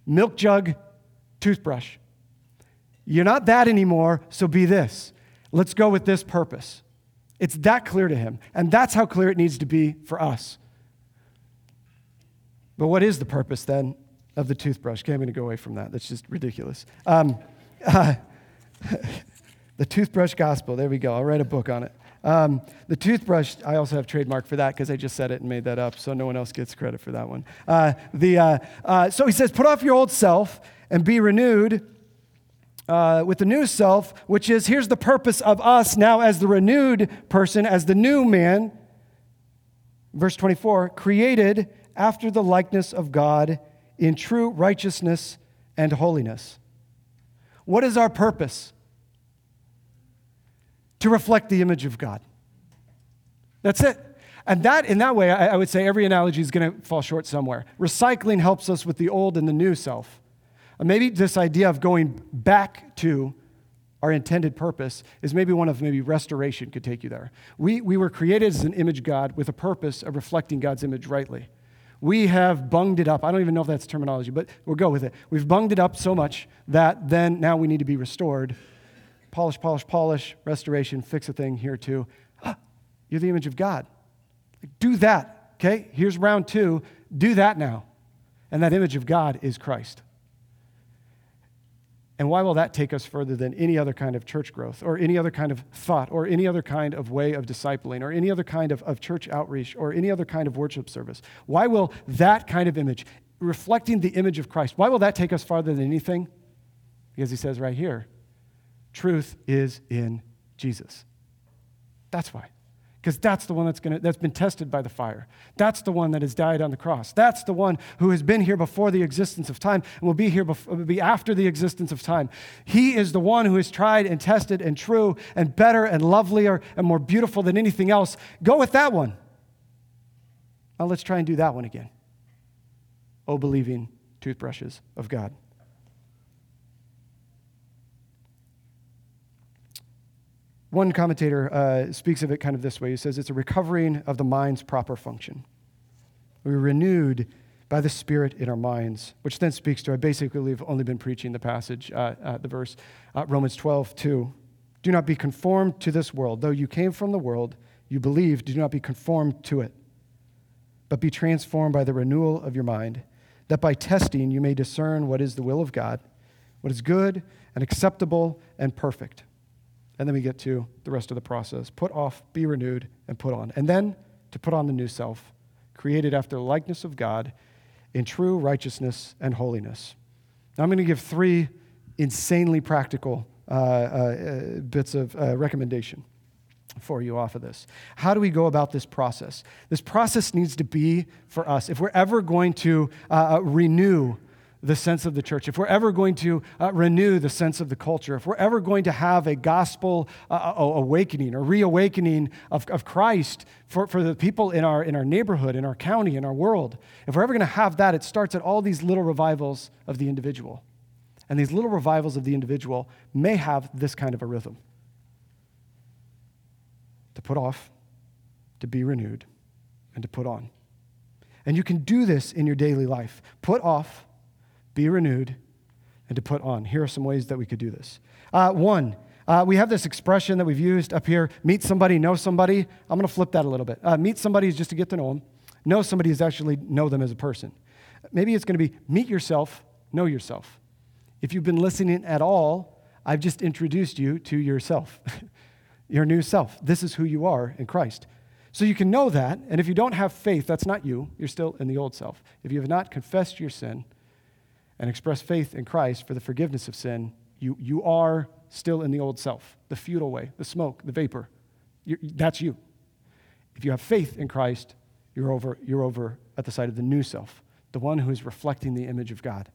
milk jug, toothbrush. You're not that anymore, so be this. Let's go with this purpose. It's that clear to him, and that's how clear it needs to be for us. But what is the purpose, then, of the toothbrush? Okay, I'm going to go away from that. That's just ridiculous. Um, uh, the toothbrush gospel. There we go. I'll write a book on it. Um, the toothbrush, I also have trademark for that because I just said it and made that up, so no one else gets credit for that one. Uh, the uh, uh, So he says, put off your old self and be renewed uh, with the new self, which is, here's the purpose of us now as the renewed person, as the new man. Verse twenty-four, created after the likeness of God in true righteousness and holiness. What is our purpose? To reflect the image of God. That's it. And that, in that way, I, I would say every analogy is going to fall short somewhere. Recycling helps us with the old and the new self. Maybe this idea of going back to our intended purpose is maybe one of maybe restoration could take you there. We we were created as an image God with a purpose of reflecting God's image rightly. We have bunged it up. I don't even know if that's terminology, but we'll go with it. We've bunged it up so much that then now we need to be restored. Polish, polish, polish, restoration, fix a thing here too. Ah, you're the image of God. Do that, okay? Here's round two. Do that now. And that image of God is Christ. And why will that take us further than any other kind of church growth or any other kind of thought or any other kind of way of discipling or any other kind of, of church outreach or any other kind of worship service? Why will that kind of image, reflecting the image of Christ, why will that take us farther than anything? Because he says right here, truth is in Jesus. That's why. Because that's the one that's gonna that's been tested by the fire. That's the one that has died on the cross. That's the one who has been here before the existence of time and will be here before, will be after the existence of time. He is the one who is tried and tested and true and better and lovelier and more beautiful than anything else. Go with that one. Now let's try and do that one again. Oh, believing toothbrushes of God. One commentator uh, speaks of it kind of this way. He says, it's a recovering of the mind's proper function. We're renewed by the Spirit in our minds, which then speaks to, I basically have only been preaching the passage, uh, uh, the verse, uh, Romans twelve two. Do not be conformed to this world. Though you came from the world, you believed, do not be conformed to it, but be transformed by the renewal of your mind, that by testing you may discern what is the will of God, what is good and acceptable and perfect. And then we get to the rest of the process. Put off, be renewed, and put on. And then to put on the new self, created after the likeness of God in true righteousness and holiness. Now I'm going to give three insanely practical uh, uh, bits of uh, recommendation. for you off of this. How do we go about this process? This process needs to be for us. If we're ever going to uh, renew the sense of the church, if we're ever going to uh, renew the sense of the culture, if we're ever going to have a gospel uh, awakening or reawakening of, of Christ for, for the people in our in our neighborhood, in our county, in our world, if we're ever going to have that, it starts at all these little revivals of the individual. And these little revivals of the individual may have this kind of a rhythm: to put off, to be renewed, and to put on. And you can do this in your daily life. Put off, be renewed, and to put on. Here are some ways that we could do this. Uh, one, uh, we have this expression that we've used up here: meet somebody, know somebody. I'm going to flip that a little bit. Uh, meet somebody is just to get to know them. Know somebody is actually know them as a person. Maybe it's going to be meet yourself, know yourself. If you've been listening at all, I've just introduced you to yourself, your new self. This is who you are in Christ. So you can know that, and if you don't have faith, that's not you. You're still in the old self. If you have not confessed your sin and expressed faith in Christ for the forgiveness of sin, you, you are still in the old self, the futile way, the smoke, the vapor. You're, that's you. If you have faith in Christ, you're over, you're over at the side of the new self, the one who is reflecting the image of God,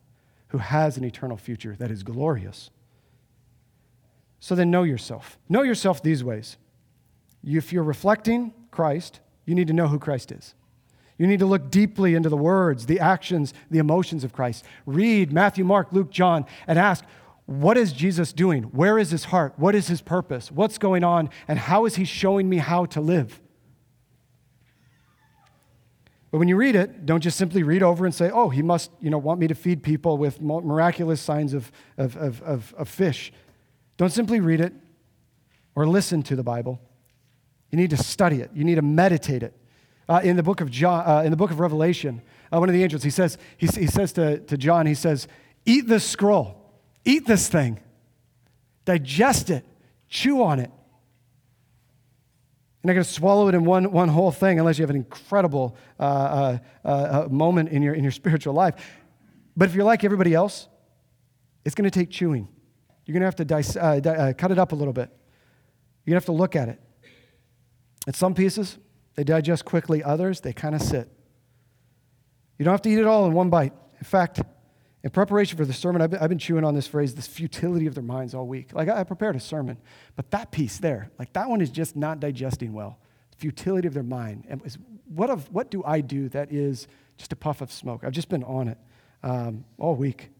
who has an eternal future that is glorious. So then know yourself. Know yourself these ways. If you're reflecting Christ, you need to know who Christ is. You need to look deeply into the words, the actions, the emotions of Christ. Read Matthew, Mark, Luke, John, and ask, what is Jesus doing? Where is his heart? What is his purpose? What's going on? And how is he showing me how to live? But when you read it, don't just simply read over and say, oh, he must, you know, want me to feed people with miraculous signs of, of, of, of, of fish. Don't simply read it or listen to the Bible. You need to study it. You need to meditate it. Uh, in the book of John, uh, in the book of Revelation, uh, one of the angels, he says, he, he says to, to John, he says, eat this scroll. Eat this thing. Digest it. Chew on it. You're not going to swallow it in one, one whole thing unless you have an incredible uh, uh, uh, moment in your, in your spiritual life. But if you're like everybody else, it's going to take chewing. You're going to have to dice, uh, di- uh, cut it up a little bit. You're going to have to look at it. At some pieces, they digest quickly. Others, they kind of sit. You don't have to eat it all in one bite. In fact, in preparation for the sermon, I've been, I've been chewing on this phrase, this futility of their minds all week. Like, I, I prepared a sermon, but that piece there, like, that one is just not digesting well. The futility of their mind. And what of what do I do that is just a puff of smoke? I've just been on it um, all week.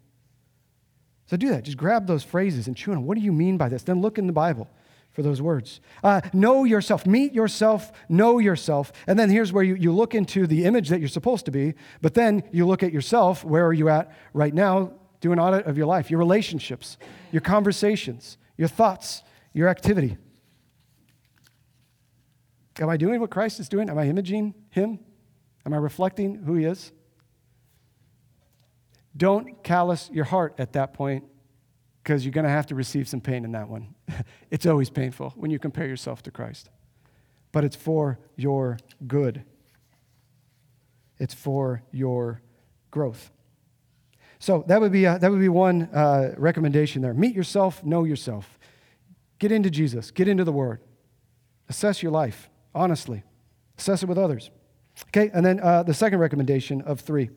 So do that. Just grab those phrases and chew on them. What do you mean by this? Then look in the Bible for those words. Uh, know yourself. Meet yourself. Know yourself. And then here's where you, you look into the image that you're supposed to be, but then you look at yourself. Where are you at right now? Do an audit of your life, your relationships, your conversations, your thoughts, your activity. Am I doing what Christ is doing? Am I imaging him? Am I reflecting who he is? Don't callous your heart at that point, because you're going to have to receive some pain in that one. It's always painful when you compare yourself to Christ. But it's for your good. It's for your growth. So that would be a, that would be one uh, recommendation there. Meet yourself, know yourself. Get into Jesus. Get into the Word. Assess your life, honestly. Assess it with others. Okay, and then uh, the second recommendation of three.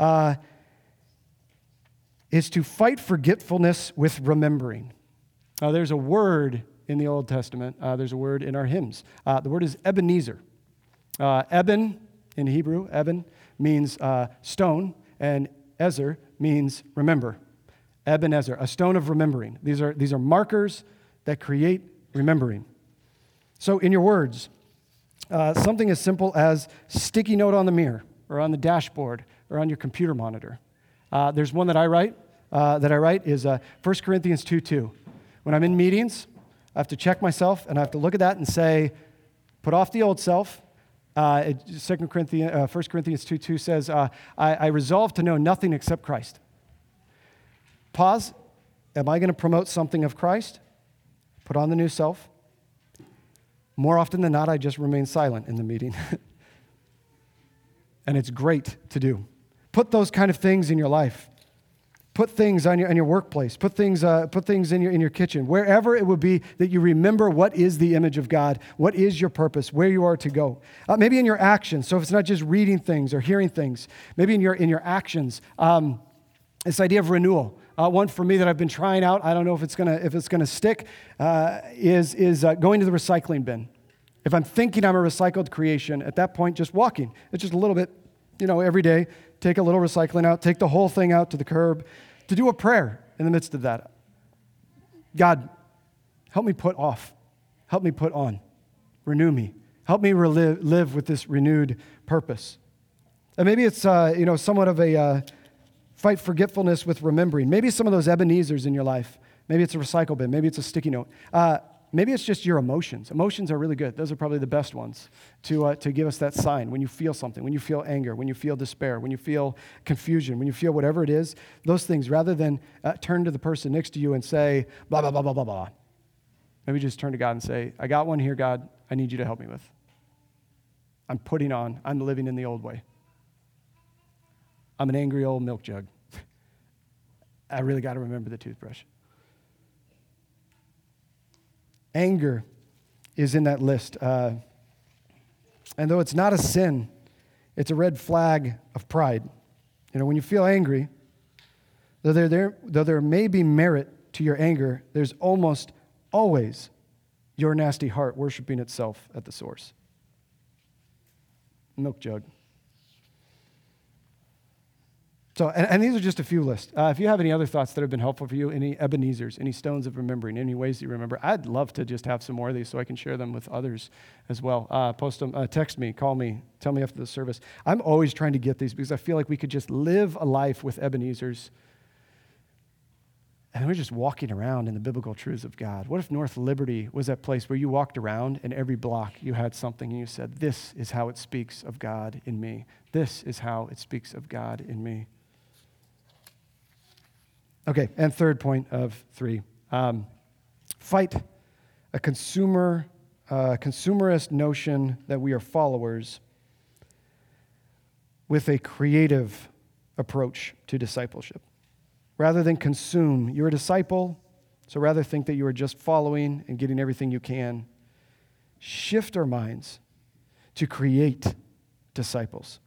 Uh is to fight forgetfulness with remembering. Uh, there's a word in the Old Testament. Uh, there's a word in our hymns. Uh, the word is Ebenezer. Uh, Eben, in Hebrew, Eben means uh, stone, and Ezer means remember. Ebenezer, a stone of remembering. These are, these are markers that create remembering. So in your words, uh, something as simple as sticky note on the mirror, or on the dashboard, or on your computer monitor. Uh, there's one that I write. Uh, that I write is uh, First Corinthians two two. When I'm in meetings, I have to check myself, and I have to look at that and say, put off the old self. Uh, Second Corinthians, uh, First Corinthians two two says, uh, I, I resolve to know nothing except Christ. Pause. Am I going to promote something of Christ? Put on the new self. More often than not, I just remain silent in the meeting. And it's great to do. Put those kind of things in your life. Put things on your in your workplace. Put things uh, put things in your in your kitchen. Wherever it would be that you remember what is the image of God, what is your purpose, where you are to go. Uh, maybe in your actions. So if it's not just reading things or hearing things, maybe in your in your actions. Um, this idea of renewal. Uh, one for me that I've been trying out. I don't know if it's gonna if it's gonna stick. Uh, is is uh, going to the recycling bin. If I'm thinking I'm a recycled creation, at that point, just walking. It's just a little bit, you know, every day. Take a little recycling out, take the whole thing out to the curb, to do a prayer in the midst of that. God, help me put off. Help me put on. Renew me. Help me relive, live with this renewed purpose. And maybe it's, uh, you know, somewhat of a uh, fight forgetfulness with remembering. Maybe some of those Ebenezers in your life. Maybe it's a recycle bin. Maybe it's a sticky note. Uh, Maybe it's just your emotions. Emotions are really good. Those are probably the best ones to uh, to give us that sign when you feel something, when you feel anger, when you feel despair, when you feel confusion, when you feel whatever it is, those things, rather than uh, turn to the person next to you and say, blah, blah, blah, blah, blah, blah. Maybe just turn to God and say, I got one here, God, I need you to help me with. I'm putting on, I'm living in the old way. I'm an angry old milk jug. I really got to remember the toothbrush. Anger is in that list. Uh, and though it's not a sin, it's a red flag of pride. You know, when you feel angry, though there, there, though there may be merit to your anger, there's almost always your nasty heart worshiping itself at the source. Milk jug. So, and, and these are just a few lists. Uh, if you have any other thoughts that have been helpful for you, any Ebenezers, any stones of remembering, any ways that you remember, I'd love to just have some more of these so I can share them with others as well. Uh, post them, uh, text me, call me, tell me after the service. I'm always trying to get these because I feel like we could just live a life with Ebenezers and we're just walking around in the biblical truths of God. What if North Liberty was that place where you walked around and every block you had something and you said, this is how it speaks of God in me. This is how it speaks of God in me. Okay, and third point of three, um, fight a consumer, uh, consumerist notion that we are followers with a creative approach to discipleship. Rather than consume, you're a disciple, so rather think that you are just following and getting everything you can. Shift our minds to create disciples.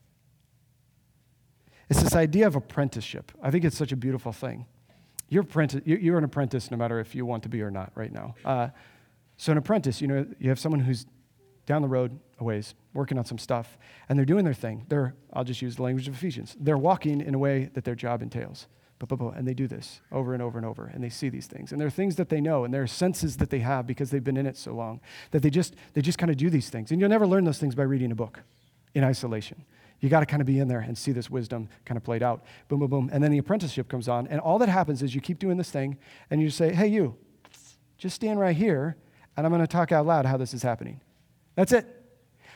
It's this idea of apprenticeship. I think it's such a beautiful thing. You're, apprentice, you're an apprentice no matter if you want to be or not right now. Uh, so an apprentice, you know, you have someone who's down the road a ways, working on some stuff, and they're doing their thing. They're, I'll just use the language of Ephesians. They're walking in a way that their job entails. And they do this over and over and over, and they see these things. And there are things that they know, and there are senses that they have because they've been in it so long, that they just they just kind of do these things. And you'll never learn those things by reading a book in isolation. You got to kind of be in there and see this wisdom kind of played out. Boom, boom, boom. And then the apprenticeship comes on. And all that happens is you keep doing this thing and you say, hey, you, just stand right here and I'm going to talk out loud how this is happening. That's it.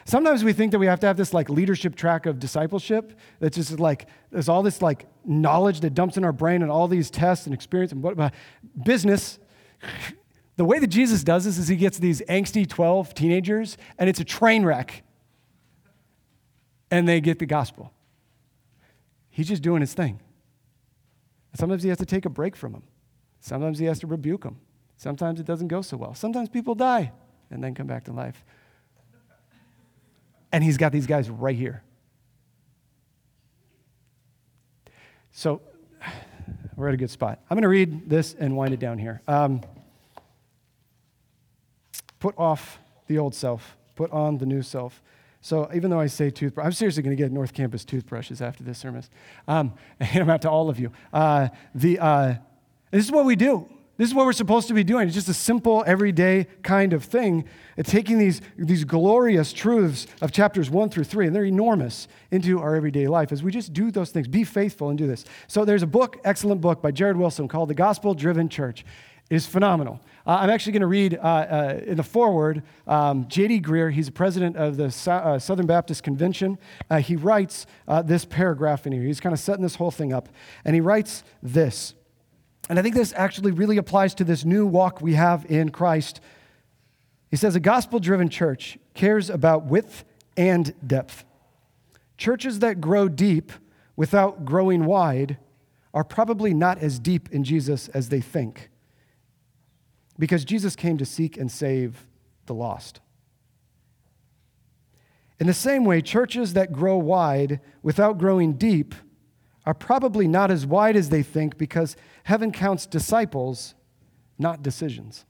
Sometimes we think that we have to have this like leadership track of discipleship. That's just like, there's all this like knowledge that dumps in our brain and all these tests and experience and what about business. The way that Jesus does this is he gets these angsty twelve teenagers and it's a train wreck. And they get the gospel. He's just doing his thing. And sometimes he has to take a break from them. Sometimes he has to rebuke them. Sometimes it doesn't go so well. Sometimes people die and then come back to life. And he's got these guys right here. So we're at a good spot. I'm going to read this and wind it down here. Um, put off the old self. Put on the new self. So even though I say toothbrush, I'm seriously going to get North Campus toothbrushes after this service. Um, I hand them out to all of you. Uh, the uh, this is what we do. This is what we're supposed to be doing. It's just a simple, everyday kind of thing. It's taking these, these glorious truths of chapters one through three, and they're enormous, into our everyday life as we just do those things. Be faithful and do this. So there's a book, excellent book by Jared Wilson called The Gospel-Driven Church. Is phenomenal. Uh, I'm actually going to read uh, uh, in the foreword, um, J D Greer, he's the president of the so- uh, Southern Baptist Convention. Uh, he writes uh, this paragraph in here. He's kind of setting this whole thing up. And he writes this. And I think this actually really applies to this new walk we have in Christ. He says, a gospel-driven church cares about width and depth. Churches that grow deep without growing wide are probably not as deep in Jesus as they think, because Jesus came to seek and save the lost. In the same way, churches that grow wide without growing deep are probably not as wide as they think, because heaven counts disciples, not decisions.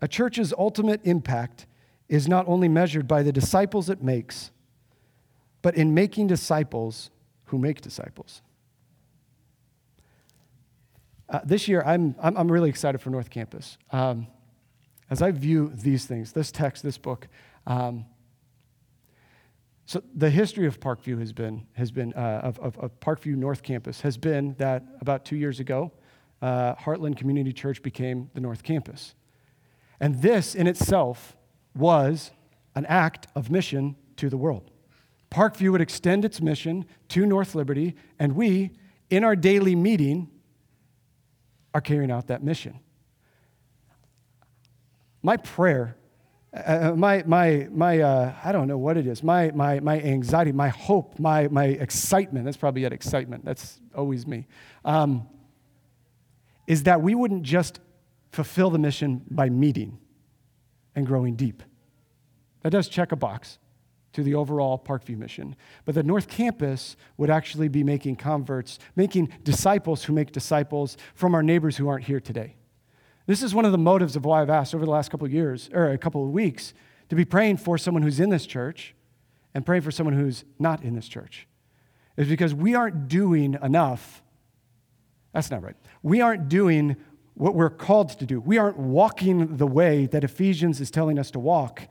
A church's ultimate impact is not only measured by the disciples it makes, but in making disciples who make disciples. Uh, this year, I'm, I'm I'm really excited for North Campus. Um, As I view these things, this text, this book, um, so the history of Parkview has been has been uh, of, of, of Parkview North Campus has been that about two years ago, uh, Heartland Community Church became the North Campus, and this in itself was an act of mission to the world. Parkview would extend its mission to North Liberty, and we, in our daily meeting, are carrying out that mission. My prayer, uh, my, my, my uh, I don't know what it is, my, my, my anxiety, my hope, my, my excitement, that's probably yet excitement, that's always me, um, is that we wouldn't just fulfill the mission by meeting and growing deep. That does check a box to the overall Parkview mission, but the North Campus would actually be making converts, making disciples who make disciples from our neighbors who aren't here today. This is one of the motives of why I've asked over the last couple of years, or a couple of weeks, to be praying for someone who's in this church and praying for someone who's not in this church. It's because we aren't doing enough. That's not right. We aren't doing what we're called to do. We aren't walking the way that Ephesians is telling us to walk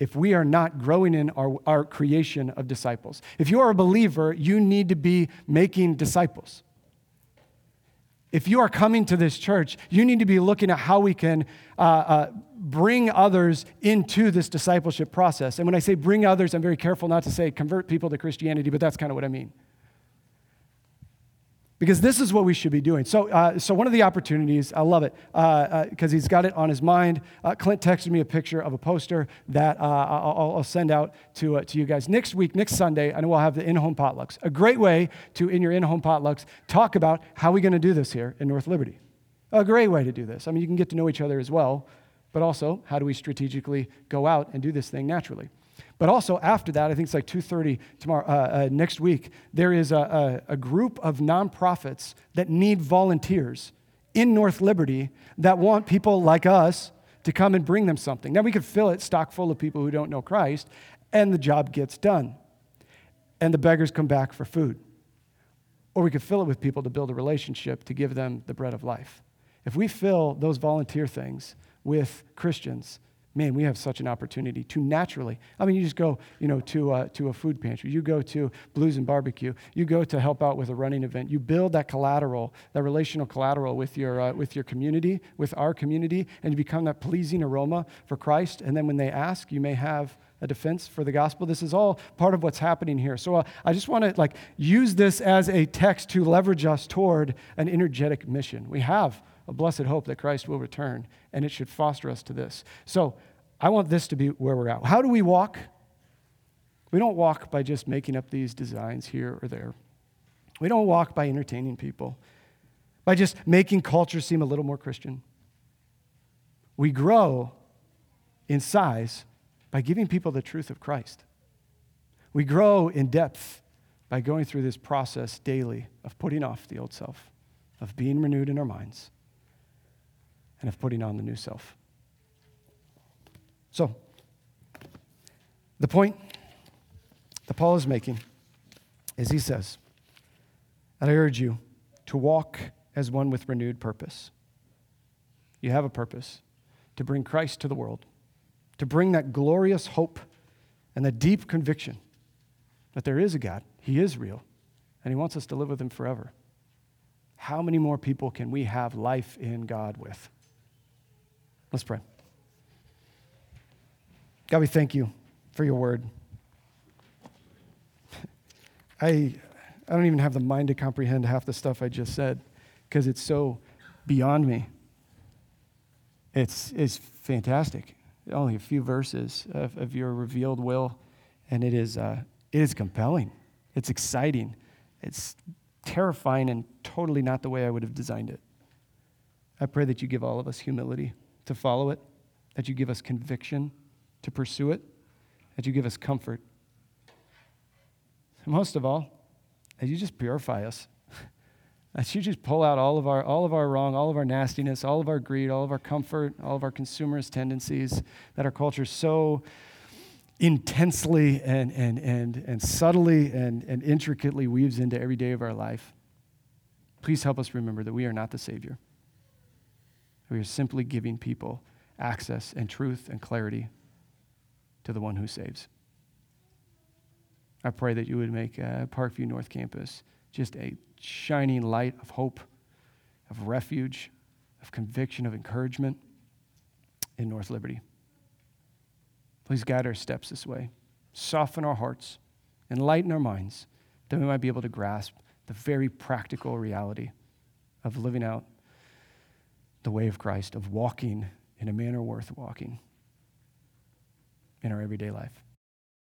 if we are not growing in our, our creation of disciples. If you are a believer, you need to be making disciples. If you are coming to this church, you need to be looking at how we can uh, uh, bring others into this discipleship process. And when I say bring others, I'm very careful not to say convert people to Christianity, but that's kind of what I mean. Because this is what we should be doing. So uh, so one of the opportunities, I love it, because uh, uh, he's got it on his mind. Uh, Clint texted me a picture of a poster that uh, I'll, I'll send out to uh, to you guys. Next week, next Sunday, I know we'll have the in-home potlucks. A great way to, in your in-home potlucks, talk about how we're going to do this here in North Liberty. A great way to do this. I mean, you can get to know each other as well, but also how do we strategically go out and do this thing naturally. But also after that, I think it's like two thirty tomorrow, uh, uh, next week, there is a, a, a group of nonprofits that need volunteers in North Liberty that want people like us to come and bring them something. Now, we could fill it stock full of people who don't know Christ, and the job gets done, and the beggars come back for food. Or we could fill it with people to build a relationship to give them the bread of life. If we fill those volunteer things with Christians, man, we have such an opportunity to naturally. I mean, you just go, you know, to uh, to a food pantry. You go to Blues and Barbecue. You go to help out with a running event. You build that collateral, that relational collateral with your uh, with your community, with our community, and you become that pleasing aroma for Christ. And then when they ask, you may have a defense for the gospel. This is all part of what's happening here. So uh, I just want to like use this as a text to leverage us toward an energetic mission. We have a blessed hope that Christ will return, and it should foster us to this. So I want this to be where we're at. How do we walk? We don't walk by just making up these designs here or there. We don't walk by entertaining people, by just making culture seem a little more Christian. We grow in size by giving people the truth of Christ. We grow in depth by going through this process daily of putting off the old self, of being renewed in our minds, and of putting on the new self. So, the point that Paul is making is he says, and I urge you to walk as one with renewed purpose. You have a purpose to bring Christ to the world, to bring that glorious hope and the deep conviction that there is a God, he is real, and he wants us to live with him forever. How many more people can we have life in God with? Let's pray. God, we thank you for your word. I I don't even have the mind to comprehend half the stuff I just said because it's so beyond me. It's, it's fantastic. Only a few verses of, of your revealed will, and it is uh, it is compelling. It's exciting. It's terrifying and totally not the way I would have designed it. I pray that you give all of us humility to follow it, that you give us conviction to pursue it, that you give us comfort. And most of all, that you just purify us, that you just pull out all of our all of our wrong, all of our nastiness, all of our greed, all of our comfort, all of our consumerist tendencies that our culture so intensely and and and and subtly and, and intricately weaves into every day of our life. Please help us remember that we are not the Savior. We are simply giving people access and truth and clarity to the one who saves. I pray that you would make uh, Parkview North Campus just a shining light of hope, of refuge, of conviction, of encouragement in North Liberty. Please guide our steps this way. Soften our hearts, enlighten our minds, that we might be able to grasp the very practical reality of living out the way of Christ, of walking in a manner worth walking in our everyday life.